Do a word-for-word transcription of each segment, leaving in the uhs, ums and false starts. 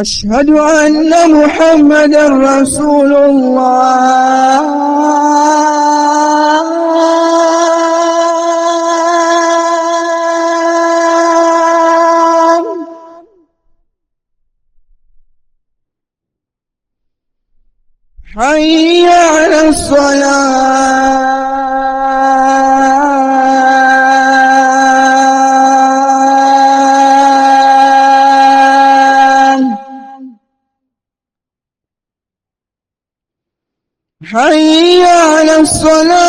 أشهد أن محمد رسول الله حي على الصلاة حي على الصلاة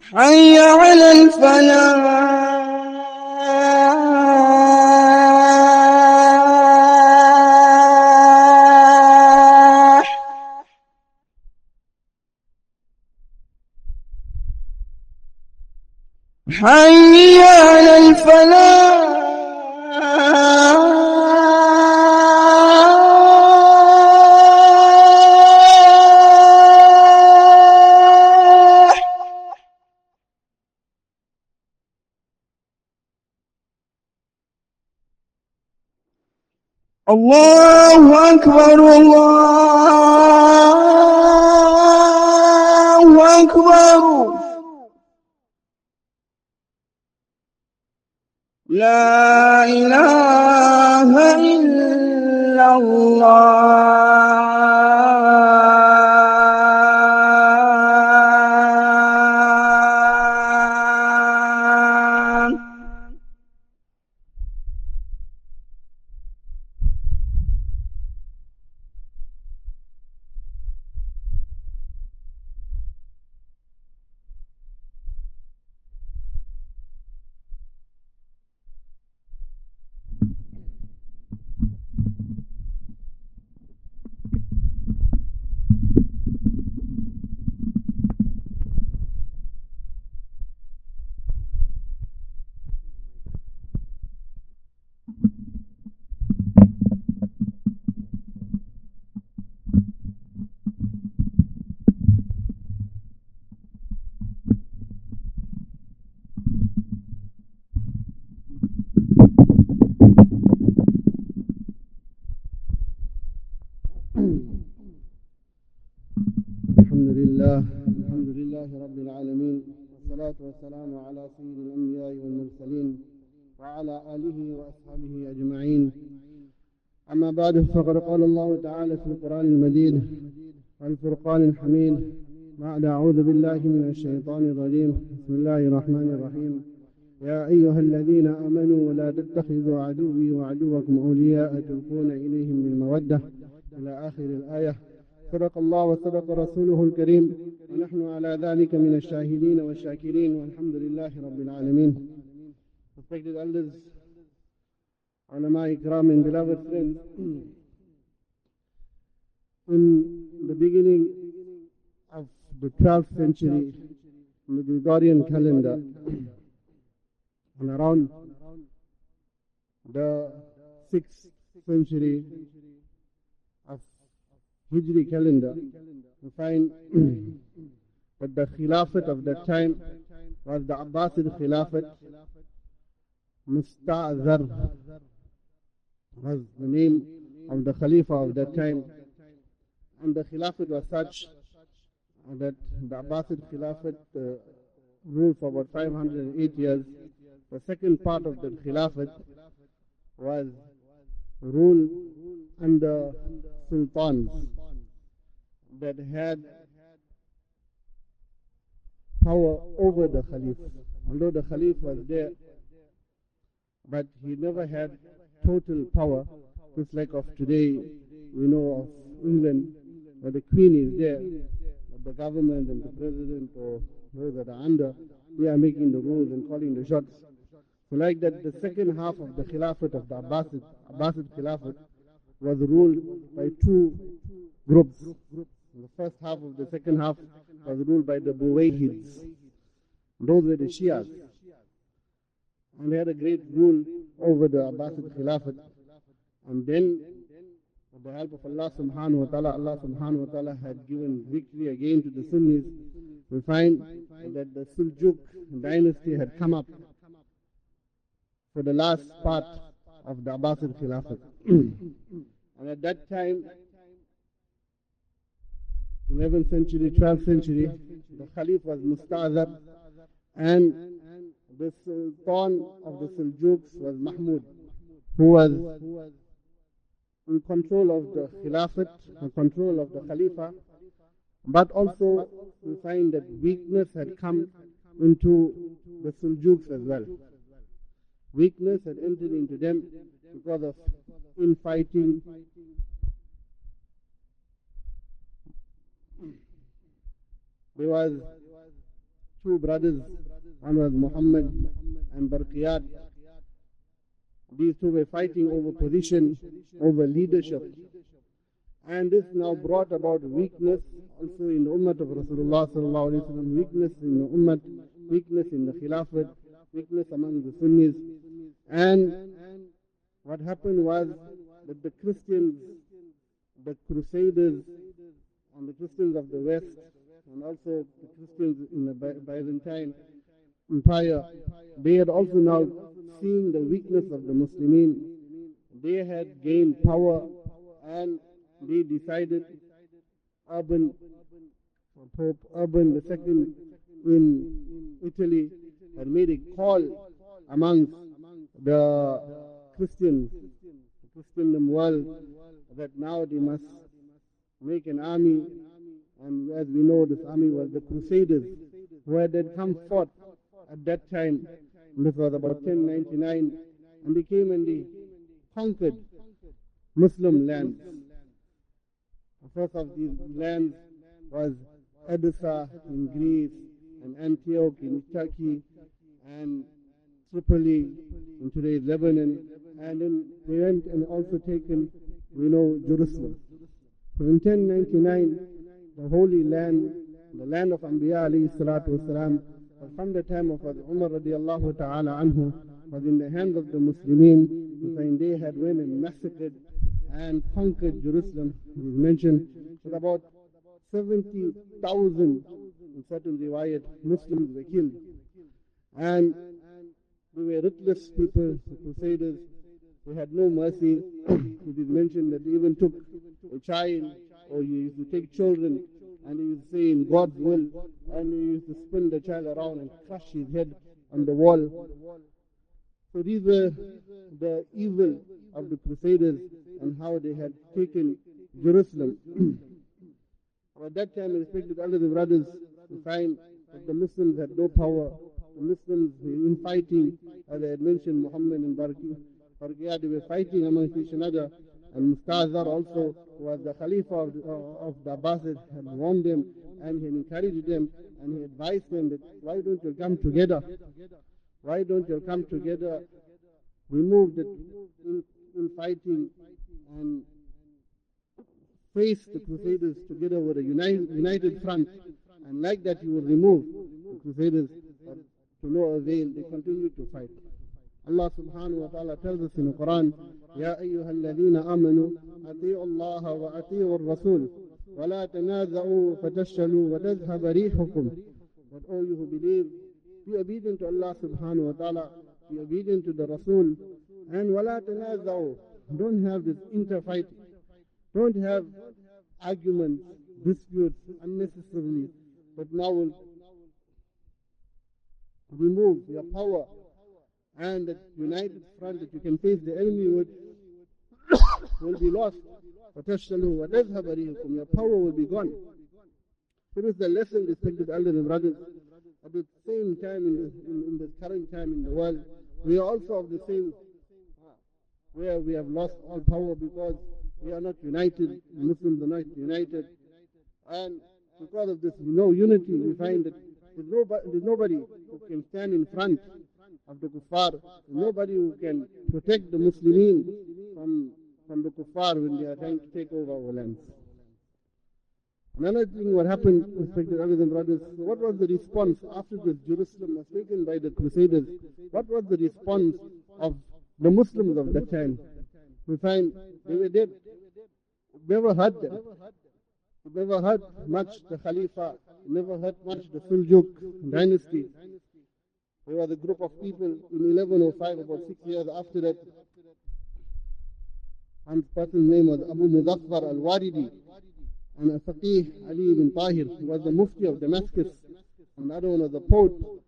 حي على الفلاح حي على الفلاح الله أكبر الله أكبر لا إله إلا الله والسلام على سيد الأنبياء والمرسلين وعلى آله وأصحابه أجمعين أما بعد فقد قال الله تعالى في القرآن المجيد والفرقان الحميد بعد أعوذ بالله من الشيطان الرجيم بسم الله الرحمن الرحيم يا أيها الذين آمنوا لا تتخذوا عدوي وعدوكم أولياء تلقون إليهم بالمودة إلى آخر الآية صدق الله وصدق رسوله الكريم ونحن على ذلك من الشاهدين والشاكرين والحمد لله رب العالمين. Respected elders, ulama ikram and beloved friends, in the beginning of the twelfth century in the Gregorian calendar and around the sixth century of Hijri calendar, we find that the Khilafat of that time was the Abbasid Khilafat. Mustazhir was the name of the Khalifa of that time, and the Khilafat was such that the Abbasid Khilafat uh, ruled for about five hundred eight years. The second part of the Khilafat was ruled under sultans that had power over the Khalif. Although the Khalif was there, but he never had total power. Just like of today, we know of England, where the Queen is there, but the government and the President or those that are under, they are making the rules and calling the shots. So like that, the second half of the Khilafat of the Abbasid, Abbasid Khilafat was ruled by two groups. The first half of the second half was ruled by the Buwayhids. Those were the Shias. And they had a great rule over the Abbasid Khilafat. And then, with the help of Allah subhanahu wa ta'ala, Allah subhanahu wa ta'ala had given victory again to the Sunnis. We find that the Seljuk dynasty had come up for the last part of the Abbasid Khilafat. And at that time, eleventh century, twelfth century, the Khalif was Mustazhir, and the Sultan of the Seljuks was Mahmud, who was in control of the Khilafat, in control of the Khalifa. But also, we find that weakness had come into the Seljuks as well. Weakness had entered into them because of infighting, there was two brothers, one was Muhammad and Barqiyyah. These two were fighting over position, over leadership. And this now brought about weakness also in the Ummah of Rasulullah sallallahu alayhi wa sallam, weakness in the Ummah, weakness in the Khilafat, weakness among the Sunnis. And what happened was that the Christians, the Crusaders, and the Christians of the West, and also the Christians in the Byzantine Empire, they had also now seen the weakness of the Muslimin. They had gained power, and they decided Urban, Pope Urban the Second in Italy had made a call amongst the Christians, the Christendom world, that now they must make an army. And as we know, this army was the Crusaders, who had come forth at that time. This was about ten ninety-nine, and they came and they conquered Muslim lands. The first of these lands was Edessa in Greece, and Antioch in Turkey, and Tripoli in today's Lebanon, and then they went and also taken, we know, Jerusalem. So in ten ninety-nine, the holy land, the land of Anbiya alayhi salatu wasalam, from the time of Umar radiallahu ta'ala anhu, was in the hands of the Muslimin, and they had went and massacred and conquered Jerusalem, as mentioned, with about seventy thousand, in certain riwayat, Muslims were killed. And they were ruthless people, the Crusaders, they had no mercy. It is mentioned that they even took a child, or you used to take children, and you used to say in God's will, and you used to spin the child around and crush his head on the wall. So these were the evil of the Crusaders and how they had taken Jerusalem. At that time, respected all of the brothers, we find that the Muslims had no power. The Muslims were infighting, as I had mentioned, Muhammad and Barqiyyah, they were fighting amongst each another. And Mustazhir also, who was the Khalifa of the, of the Abbasids, had warned them and he encouraged them and he advised them that why don't you come together? Why don't you come together? Remove the infighting and face the Crusaders together with a united, united front. And like that, you will remove the Crusaders. But to no avail, they continued to fight. Allah subhanahu wa ta'ala tells us in the Quran, يَا أَيُّهَا الَّذِينَ آمَنُوا أَطِيعُوا اللَّهَ وَأَطِيعُوا الرَّسُولَ وَلَا تَنَازَعُوا فَتَفْشَلُوا وَتَذْهَبَ رِيحُكُم. But all you who believe, be obedient to Allah subhanahu wa ta'ala, be obedient to the Rasul, and وَلَا تَنَازَعُوا, don't have this interfight, don't have arguments, disputes unnecessarily, but now will remove your power and that united front that you can face the enemy would will be lost. Your power will be gone. It is the lesson, respected elders and brothers. At the same time, in the, in, in the current time in the world, we are also of the same, where we have lost all power because we are not united, Muslims are not united. And because of this no unity, we find that there's nobody, there's nobody who can stand in front of the kuffar, nobody who can protect the Muslimin from, from the kuffar when they are trying to take over our lands. Another thing what happened, respected brothers and brothers, what was the response after the Jerusalem was taken by the Crusaders? What was the response of the Muslims of that time? we find we did, we never had them. We never had much the Khalifa, we never had much the Seljuk dynasty. We were the group of people in eleven oh five, about six years after that. And the person's name was Abu Mudaqbar al-Wadidi. And Asaqeih Ali ibn Tahir, who was the Mufti of Damascus, and the other one was the Pope.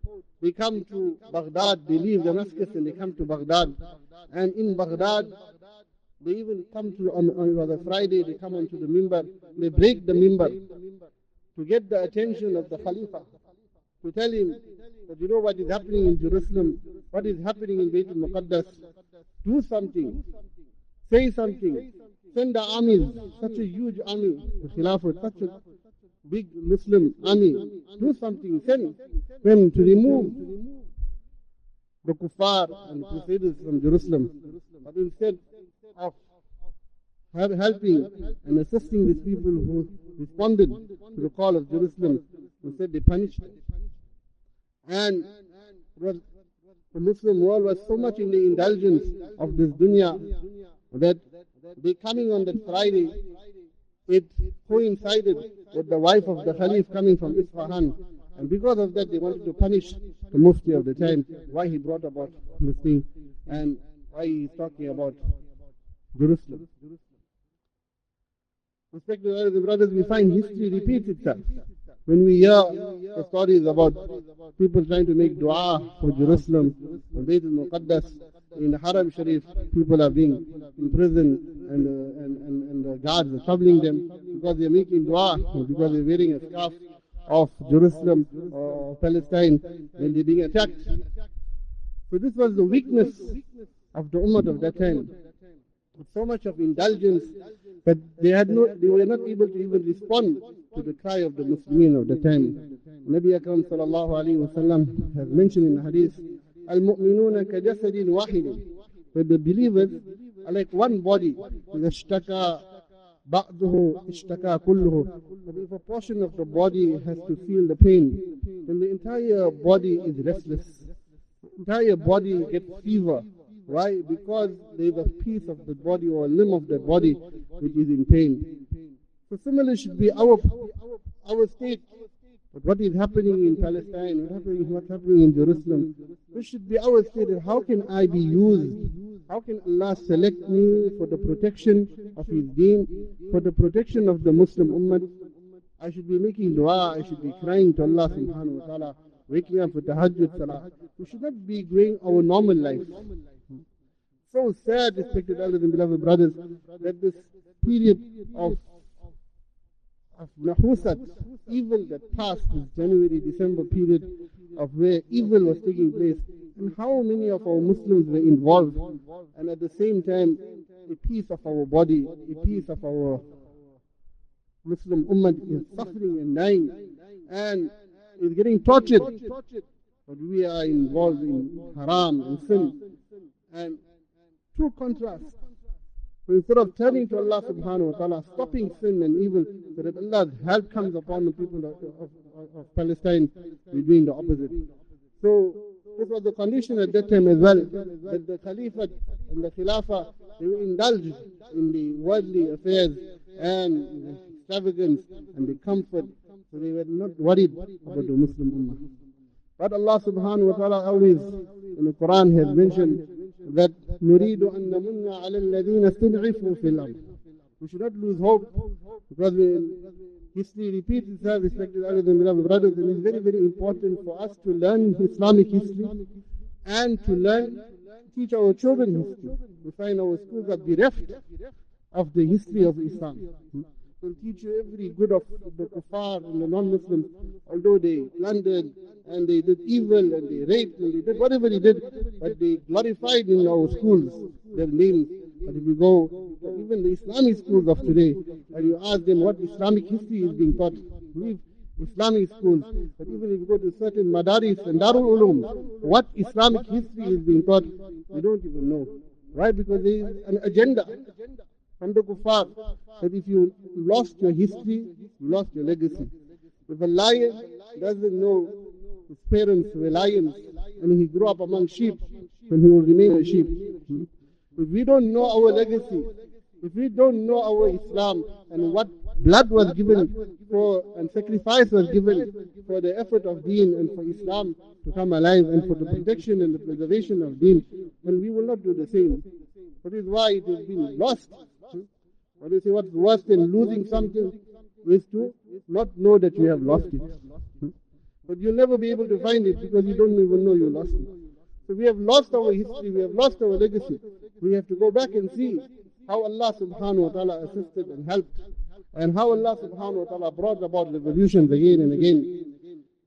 They come to Baghdad, they leave Damascus and they come to Baghdad. And in Baghdad, they even come to, on, on, on the Friday, they come onto the minbar, they break the minbar to get the attention of the Khalifa, to tell him that you know what is happening in Jerusalem, what is happening in Beit al-Muqaddas, do something, say something. Send the armies, such a huge army, the Khilafat, such a big Muslim army, do something, send them to remove the kuffar and crusaders from Jerusalem. But instead of helping and assisting these people who responded to the call of Jerusalem, instead they punished them. And the Muslim world was so much in the indulgence of this dunya that they coming on that Friday, it coincided with the wife of the Khalif coming from Isfahan. And because of that, they wanted to punish the Mufti of the time, why he brought about this thing and why he's talking about Jerusalem. Respected brothers, we find history repeats itself. When we hear the stories about people trying to make dua for Jerusalem, for Beit al-Muqaddas, in the Haram Sharif, people are being imprisoned and, uh, and, and, and the guards are troubling them because they are making dua, because they are wearing a scarf of Jerusalem or Palestine and they are being attacked. So this was the weakness of the Ummah of that time. With so much of indulgence that they had no, they were not able to even respond to the cry of the Muslimin of the time. Nabi Akram sallallahu alayhi wa sallam has mentioned in the hadith, Al-Mu'minuna kajasadin wahidin. But the believers are like one body. Ishtaka ba'duhu, ishtaka kulluhu. But if a portion of the body has to feel the pain, then the entire body is restless. The entire body gets fever. Why? Because there is a piece of the body or a limb of the body which is in pain. So similarly should be our our state. But what is happening in Palestine, what's happening, what's happening in Jerusalem, this should be our state. How can I be used? How can Allah select me for the protection of His deen, for the protection of the Muslim Ummah? I should be making dua, I should be crying to Allah subhanahu wa ta'ala, waking up with tahajjud salah. We should not be going our normal life. So sad, respected elders and beloved brothers, that this period of of Nahusat, evil that passed this January, December period of where evil was taking place, and how many of our Muslims were involved, and at the same time, a piece of our body, a piece of our Muslim Ummah is suffering and dying, and is getting tortured, but we are involved in haram and sin, and true contrast. So instead of turning to Allah subhanahu wa ta'ala, stopping sin and evil, so that Allah's help comes upon the people of, of, of Palestine, we're doing the opposite. So this was the condition at that time as well, that the Khalifa and the Khilafah, they were indulged in the worldly affairs and the extravagance and the comfort, so they were not worried about the Muslim Ummah. But Allah subhanahu wa ta'ala always, in the Quran has mentioned, that nuridu an namunna ala alladhina stud'ifu fil ard. We should not lose hope, because we, history repeats itself, respected elders and beloved brothers, and it's very, very important for us to learn Islamic history and to learn, teach our children history. We find our schools are bereft of the history of Islam. We'll teach you every good of the kuffar and the non-Muslims, although they plundered and they did evil and they raped and they did whatever they did, but they glorified in our schools their names. But if you go, even the Islamic schools of today, and you ask them what Islamic history is being taught, leave Islamic schools, but even if you go to certain madaris and darul ulum, what Islamic history is being taught, you don't even know. Why? Because there is an agenda from the kuffar, that if you lost your history, you lost your legacy. If a lion doesn't know his parents were lions and he grew up among sheep, then he will remain a sheep. If we don't know our legacy, if we don't know our Islam and what blood was given for and sacrifice was given for the effort of deen and for Islam to come alive and for the protection and the preservation of deen, then we will not do the same. That is why it has been lost. What do you say? What's worse than losing something is to not know that you have lost it. But you'll never be able to find it because you don't even know you lost it. So we have lost our history, we have lost our legacy. We have to go back and see how Allah subhanahu wa ta'ala assisted and helped, and how Allah subhanahu wa ta'ala brought about revolutions again and again.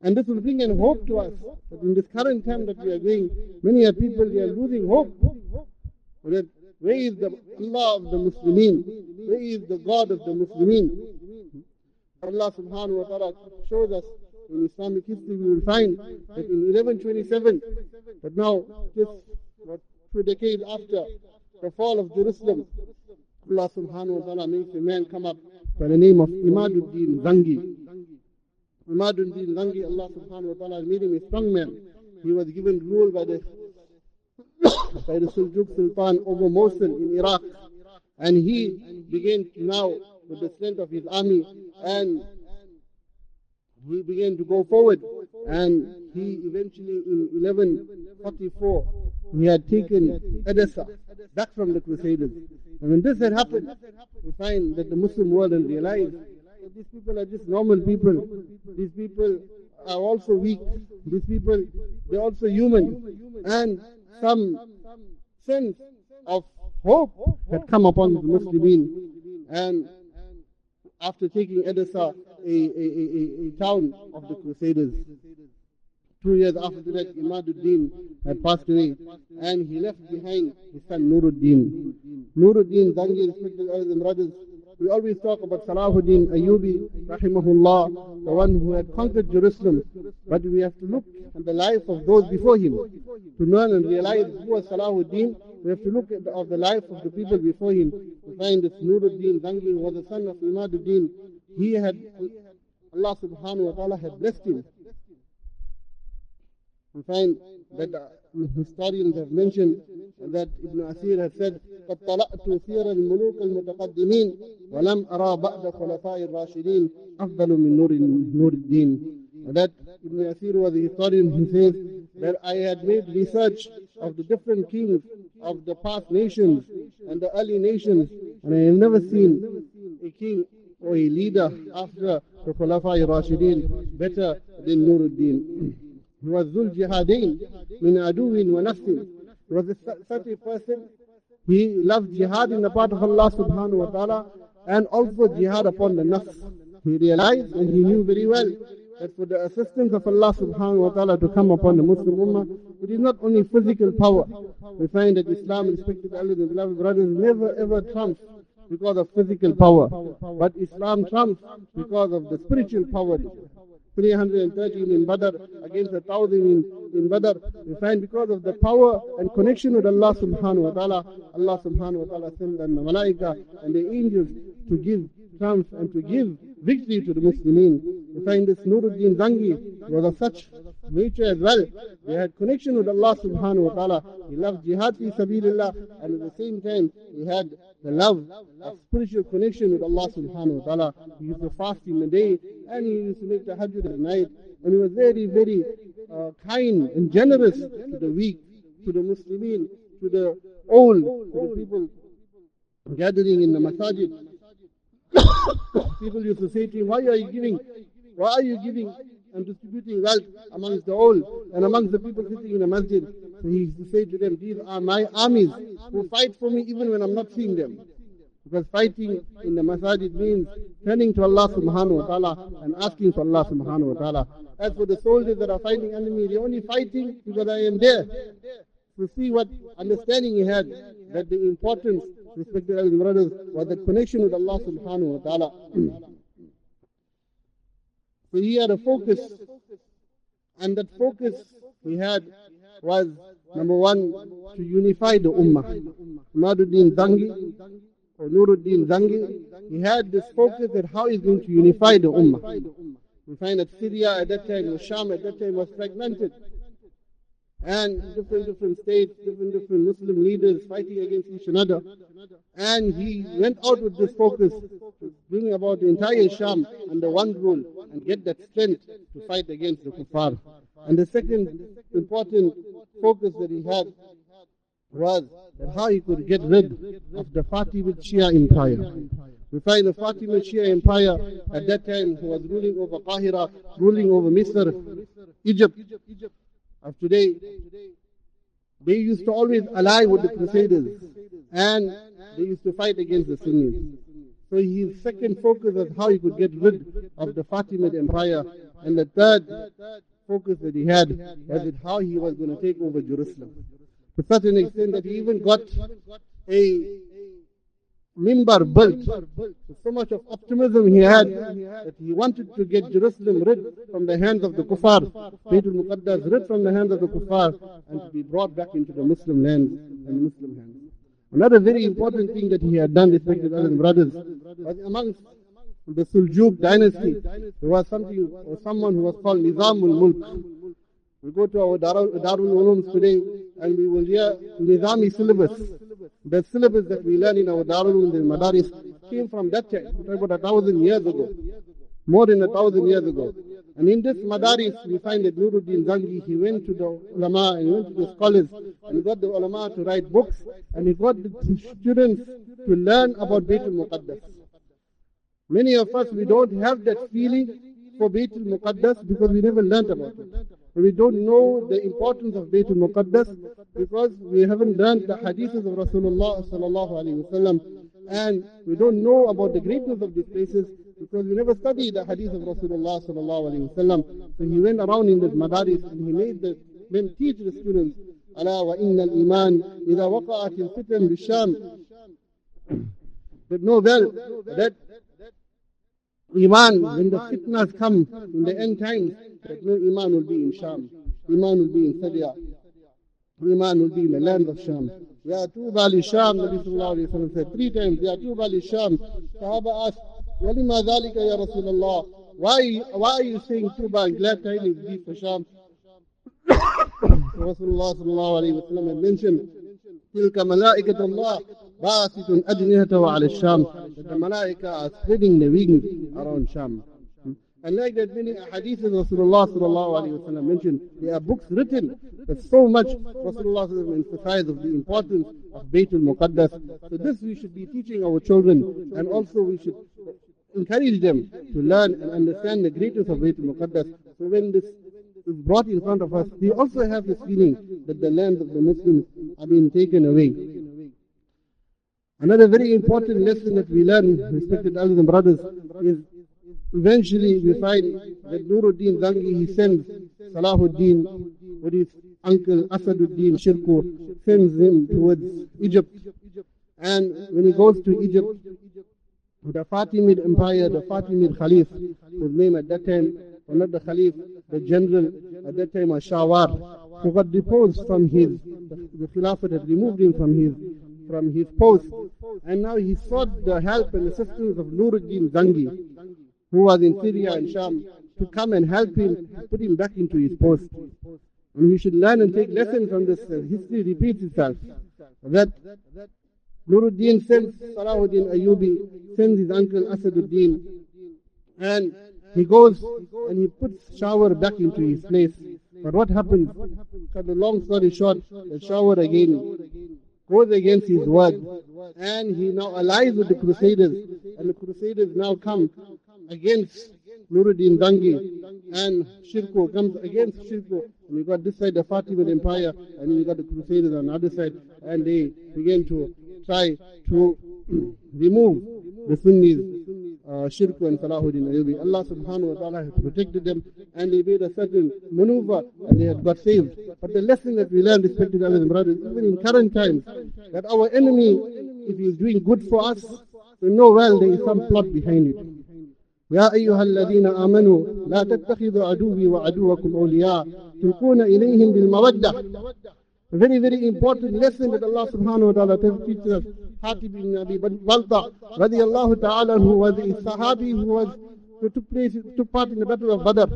And this will bring an hope to us, that in this current time that we are going, many are people, they are losing hope. That where is the Allah of the Muslimin? Where is the God of the Muslimin? Allah subhanahu wa ta'ala shows us in Islamic history, we will find that in eleven twenty-seven, but now just what, two decades after the fall of Jerusalem, Allah subhanahu wa ta'ala makes a man come up by the name of Imaduddin Zangi. Imaduddin Zangi, Allah subhanahu wa ta'ala made him a strong man. He was given rule by the by the Seljuk Sultan over Mosul in Iraq, and he began now with the strength of his army, and he began to go forward, and he eventually in eleven forty-four he had taken Edessa back from the Crusaders. And when this had happened, we find that the Muslim world had realized that these people are just normal people. These people are also weak. These people, they're also human. And some sense of hope had come upon the Muslimin. And after taking Edessa, A, a, a, a town of the Crusaders. Two years after that, Imaduddin had passed away, and he left behind his son Nuruddin. Nuruddin Zangi, respected elders and brothers, we always talk about Salahuddin Ayyubi, rahimahullah, the one who had conquered Jerusalem. But we have to look at the life of those before him to learn and realize who was Salahuddin. We have to look at the, of the life of the people before him to find that Nuruddin Zangi was the son of Imaduddin. He had, Allah subhanahu wa ta'ala had blessed him. We find that uh, historians have mentioned that Ibn Asir had said, قَدْ طَلَأْتُ سِيرَ الْمُلُوكَ الْمُتَقَدِّمِينَ وَلَمْ أَرَى بَعْدَ خُلَفَاءِ الرَّاشِدِينَ أَفْضَلُ مِنْ نُورِ الدِّينِ. That Ibn Asir was a historian. He says that I had made research of the different kings of the past nations and the early nations, and I have never seen a king or a leader after the Khulafa al-Rashideen better than Nuruddin. He was Zul Jihadain min Aduwin wa Nafsin. He was such a person. He loved jihad in the path of Allah subhanahu wa ta'ala, and also jihad upon the nafs. He realized and he knew very well that for the assistance of Allah subhanahu wa ta'ala to come upon the Muslim Ummah, it is not only physical power. We find that Islam, respected elders and beloved brothers, never ever trumps because of physical power, but Islam trumps because of the spiritual power. three hundred thirteen in Badr against a thousand in, in Badr, we find because of the power and connection with Allah subhanahu wa ta'ala, Allah subhanahu wa ta'ala sent the malaika and the angels to give triumph and to give victory to the Muslimin. We find this Nuruddin Zangi was of such nature as well. They had connection with Allah subhanahu wa ta'ala. He loved jihad fi sabilillah, and at the same time he had the love of spiritual connection with Allah subhanahu wa ta'ala. He used to fast in the day, and he used to make the tahajjud at night, and he was very, very uh, kind and generous to the weak, to the Muslimin, to the old, to the people gathering in the masajid. People used to say to him, why are you giving? Why are you giving and distributing wealth amongst the old and amongst the people sitting in the masjid? So he used to say to them, these are my armies who fight for me even when I'm not seeing them. Because fighting in the masajid means turning to Allah subhanahu wa ta'ala and asking for Allah subhanahu wa ta'ala. As for the soldiers that are fighting enemy, they're only fighting because I am there. To see what understanding he had, that the importance, respected elders and brothers, was the connection with Allah subhanahu wa ta'ala. So he had a focus, and that focus he had was, number one, to unify the ummah. Imaduddin Zangi, or Nuruddin Zangi, he had this focus that how he's going to unify the ummah. We find that Syria at that time, Sham at that time was fragmented. and different different states, different different Muslim leaders fighting against each another. And he went out with this focus to bring about the entire Sham under one rule and get that strength to fight against the Kuffar. And the second important focus that he had was that how he could get rid of the Fatimid Shia Empire. We find the Fatimid Shia Empire at that time who was ruling over Qahira, ruling over Misr, Egypt. Of today, they used to always ally with the Crusaders and they used to fight against the Sunnis. So his second focus was how he could get rid of the Fatimid Empire, and the third focus that he had was how he was going to take over Jerusalem. To such an extent that he even got a mimbar built. So much of optimism he had that he wanted to get Jerusalem rid from the hands of the Kuffar, Beit al-Muqaddas rid from the hands of the Kuffar and to be brought back into the Muslim lands and Muslim hands. Another very important thing that he had done, respected other brothers, was amongst the Seljuk dynasty, there was something or someone who was called Nizam al-Mulk. We go to our Darul Ulums today and we will hear Nizami syllabus. The syllabus that we learn in our Darul and Madaris came from that time, about a thousand years ago, more than a thousand years ago. And in this Madaris, we find that Nuruddin Zangi, he went to the ulama and went to the scholars and got the ulama to write books and he got the students to learn about Beit al-Muqaddas. Many of us, we don't have that feeling for Beit al-Muqaddas because we never learnt about it. We don't know the importance of Beit al-Muqaddas because we haven't learned the hadiths of Rasulullah sallallahu alaihi wasallam, and we don't know about the greatness of these places because we never studied the hadith of Rasulullah sallallahu alaihi wasallam. So he went around in the madaris and he made the men teach the students. Ala wa inna al-iman idha waqa'at al-fitan bisham. But know well that Iman, when the fitnas come in the end times, that no Iman will be in Sham, Iman will be in Sadia, Iman will be in the land of Sham. Ya'tu bali Sham, Nabi Sallallahu Alaihi Wasallam said three times, Ya'tu bali Sham. Sahaba asked, Walima dhalika ya Rasulullah, why, why are you saying Tuba and glad tidings be for Sham? Rasulullah Sallallahu Alaihi Wasallam had mentioned, Tilka malaikatullah, Ba'asitun adnihatahu ala Sham. That the malaika are spreading the wings around Sham. And like that many hadiths Rasulullah sallallahu alayhi wa sallam mentioned, there are books written that so much Rasulullah sallallahu alayhi wa sallam emphasized of the importance of Beit al-Muqaddas. So this we should be teaching our children, and also we should encourage them to learn and understand the greatness of Beit al-Muqaddas. So when this is brought in front of us, we also have this feeling that the lands of the Muslims are being taken away. Another very important lesson that we learn, respected elders and brothers, is eventually we find that Nuruddin Zangi, he sends Salahuddin with his uncle Asaduddin Shirkuh, sends him towards Egypt. And when he goes to Egypt, the Fatimid Empire, the Fatimid Khalif, whose name at that time, or not the Khalif, the general at that time was Shawar, who got deposed from his, the Khilafat had removed him from his, from his post, and now he sought the help and assistance of Nuruddin Zangi, who was in Syria and Sham, to come and help him, put him back into his post. And we should learn and take lessons from this. Uh, history repeats itself. That Nuruddin sends Salahuddin Ayyubi, sends his uncle Asaduddin, and he goes and he puts Shawar back into his place. But what happens? Cut the long story short, the Shawar again goes against his word, and he now allies with the Crusaders, and the Crusaders now come against Nuruddin Zangi, and Shirkuh comes against Shirkuh, and we got this side the Fatimid Empire, and we got the Crusaders on the other side, and they begin to try to remove the Sunnis, uh, Shirkuh and Salahuddin Ayyubi. Allah subhanahu wa ta'ala has protected them, and they made a certain maneuver, and they had got saved. But the lesson that we learned, respected brothers and brothers, even in current times, that our enemy, if he is doing good for us, we know well there is some plot behind it. يا أيها الذين آمنوا لا تتخذوا عدوي وعدوكم أولياء تلقون إليهم بالمودة. A very very important lesson that Allah subhanahu wa ta'ala teaches us. Hatib ibn Abi Balta radiyallahu ta'ala, who was a sahabi who was who took place took part in the battle of Badr,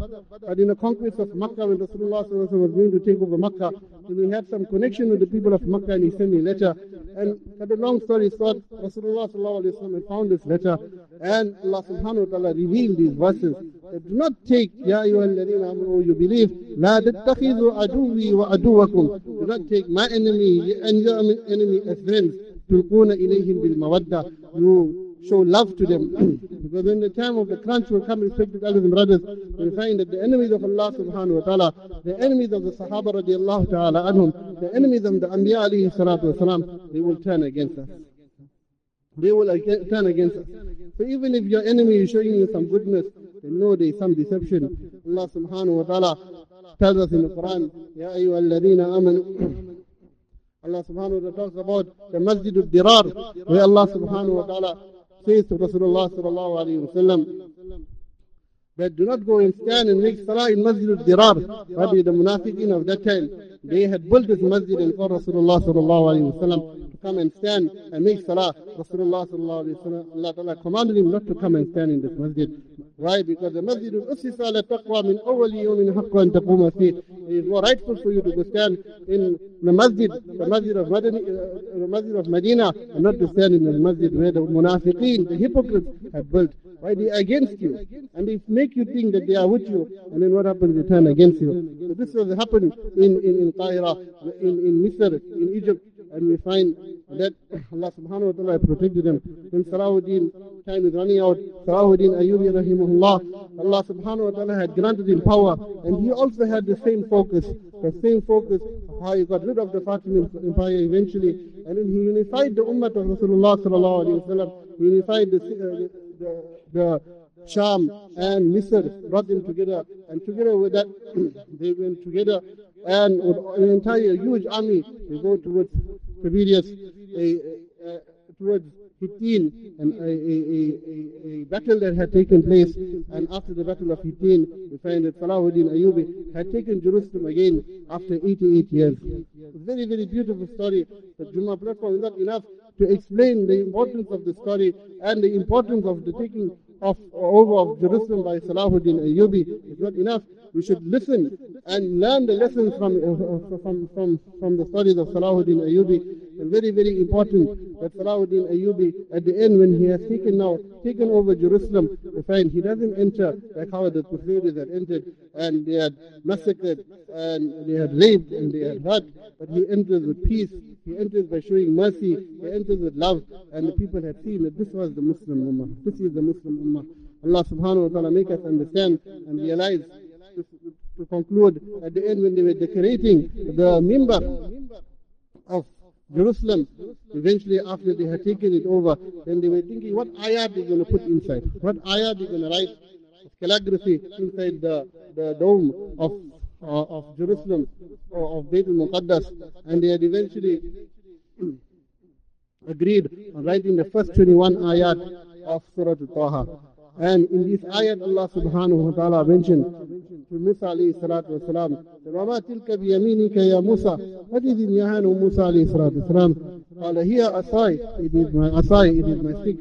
and in the conquest of Makkah, when Rasulullah sallallahu alaihi wasallam was going to take over Makkah, he had some connection with the people of Makkah, and he sent me a letter. And for the long story short, Rasulullah sallallahu alayhi wa sallam found this letter, and Allah subhanahu wa ta'ala revealed these verses. That do not take, Ya ayyuhal ladheena amanu, you believe, La tattakhizu aduwi wa aduwakum. Do not take my enemy and your enemy as friends. Tulquna ilayhim bil mawadda. You show love to them. Because when the time of the crunch will come, respected elders and brothers, we find that the enemies of Allah subhanahu wa ta'ala, the enemies of the Sahaba radiallahu ta'ala anhum, the enemies of the Anbiya alayhi salatu wasalam, they will turn against us. They will again, turn against us. So even if your enemy is showing you some goodness, they know there is some deception. Allah subhanahu wa ta'ala tells us in the Quran, Ya ayyuhal ladheena amanu. Allah subhanahu wa ta'ala talks about the Masjid al-Dirar, where Allah subhanahu wa ta'ala says to Rasulullah sallallahu alayhi wa sallam that do not go and stand and make salah in Masjid al-Dirar. Rabbi, the munafiqeen of that time, they had built this masjid and for Rasulullah sallallahu alayhi wa sallam to come and stand and make salah. Rasulullah sallallahu alayhi wa sallam, Allah ta'ala commanded him not to come and stand in this masjid. Why? Because the masjid al-Ussisa ala taqwa min awwali yawmin haqqan taquma fihi. It is more rightful for you to go stand in the masjid, the masjid of Madani, uh, the masjid of Medina, and not to stand in the masjid where the munafiqeen, the hypocrites, have built. Why? They are against you, and they make you think that they are with you, and then what happens? They turn against you. So this was happened in in in Cairo, in in Misr, in Egypt, and we find that Allah subhanahu wa ta'ala protected them. When Salahuddin, time is running out, Salahuddin Ayyubi rahimahullah, Allah subhanahu wa ta'ala had granted him power, and he also had the same focus, the same focus of how he got rid of the Fatimid empire eventually, and then he unified the ummah of Rasulullah sallallahu alayhi wa sallam, he unified the, uh, the, the Sham and Misr, brought them together, and together with that, they went together, and with an entire huge army, they go towards Tiberius, uh, uh, towards Hittin, and a, a, a, a battle that had taken place. And after the battle of Hittin, we find that Salahuddin Ayyubi had taken Jerusalem again after eighty-eight years. Very, very beautiful story. The Jummah platform is not enough to explain the importance of the story and the importance of the taking of over of Jerusalem by Salahuddin Ayyubi. It's not enough. We should listen and learn the lessons from uh, from, from from the stories of Salahuddin Ayyubi. And very, very important that Salahuddin Ayyubi, at the end, when he has taken now taken over Jerusalem, we find he doesn't enter like how the Crusaders had entered, and they had massacred, and they had raped, and they had hurt. But he enters with peace. He enters by showing mercy. He enters with love, and the people had seen that this was the Muslim Ummah. This is the Muslim Ummah. Allah subhanahu wa ta'ala make us understand and realize. To conclude, at the end when they were decorating the minbar of Jerusalem, eventually after they had taken it over, then they were thinking what ayat they're going to put inside, what ayat they're going to write calligraphy inside the, the dome of uh, of Jerusalem, or of Beit al-Muqaddas, and they had eventually agreed on writing the first twenty-one ayat of Surah al-Taha. And in this ayat, Allah subhanahu wa ta'ala mentioned to Musa alayhi salatu wasalam, وَمَا تِلْكَ بِيَمِينِكَ يَا مُوسَى فَإِذْ يَهْنُ مُوسَى عَلَيْهِ الصَّلَاةُ وَالسَّلَامُ قَالَ هِيَ عَصَايَ it is my asai, it is my stick.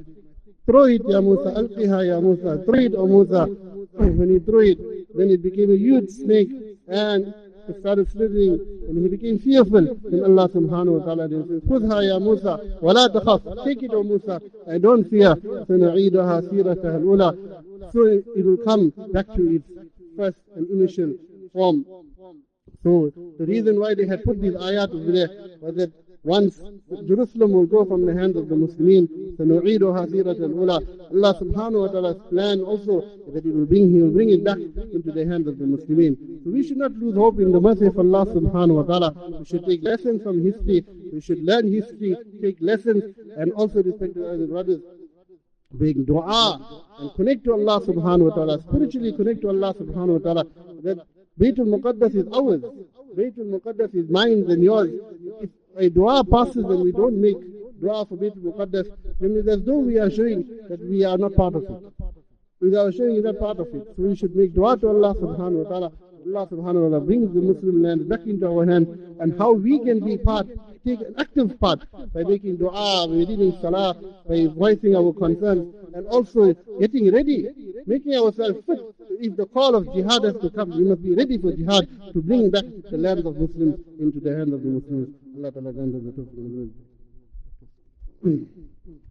Throw it, Ya Musa, alqiha Ya Musa, throw it, O Musa. When he threw it, then it became a huge snake, and he started slithering, and he became fearful. Then Allah subhanahu wa ta'ala says, Khudha ya Musa, wala takhaf, take it O Musa, I don't fear. Sana'idaha sirataha al-ula. So it will come back to its first and initial form. So the reason why they had put these ayat over there was that once Jerusalem will go from the hands of the Muslimin, سَنُعِيدُهَا سِيرَةَ الْأُولَىٰ. Allah subhanahu wa ta'ala's plan also that He will bring He will bring it back into the hands of the Muslimin. So we should not lose hope in the mercy of Allah subhanahu wa ta'ala. We should take lessons from history. We should learn history, take lessons, and also respect the other brothers. Bring dua and connect to Allah subhanahu wa ta'ala. Spiritually connect to Allah subhanahu wa ta'ala. That Beit al-Muqaddas is ours. Beit al-Muqaddas is mine and yours. If a dua passes and we don't make dua for Beit al-Muqaddas, then there's no we are showing that we are not part of it. We are showing you are not part of it. So we should make dua to Allah subhanahu wa ta'ala. Allah subhanahu wa ta'ala brings the Muslim land back into our hands, and how we can be part, take an active part by making dua, by reading salah, by voicing our concerns, and also getting ready, making ourselves fit. If the call of jihad has to come, we must be ready for jihad to bring back the land of Muslims into the hand of the Muslims. Allah Ta'ala grant us the tawfiq.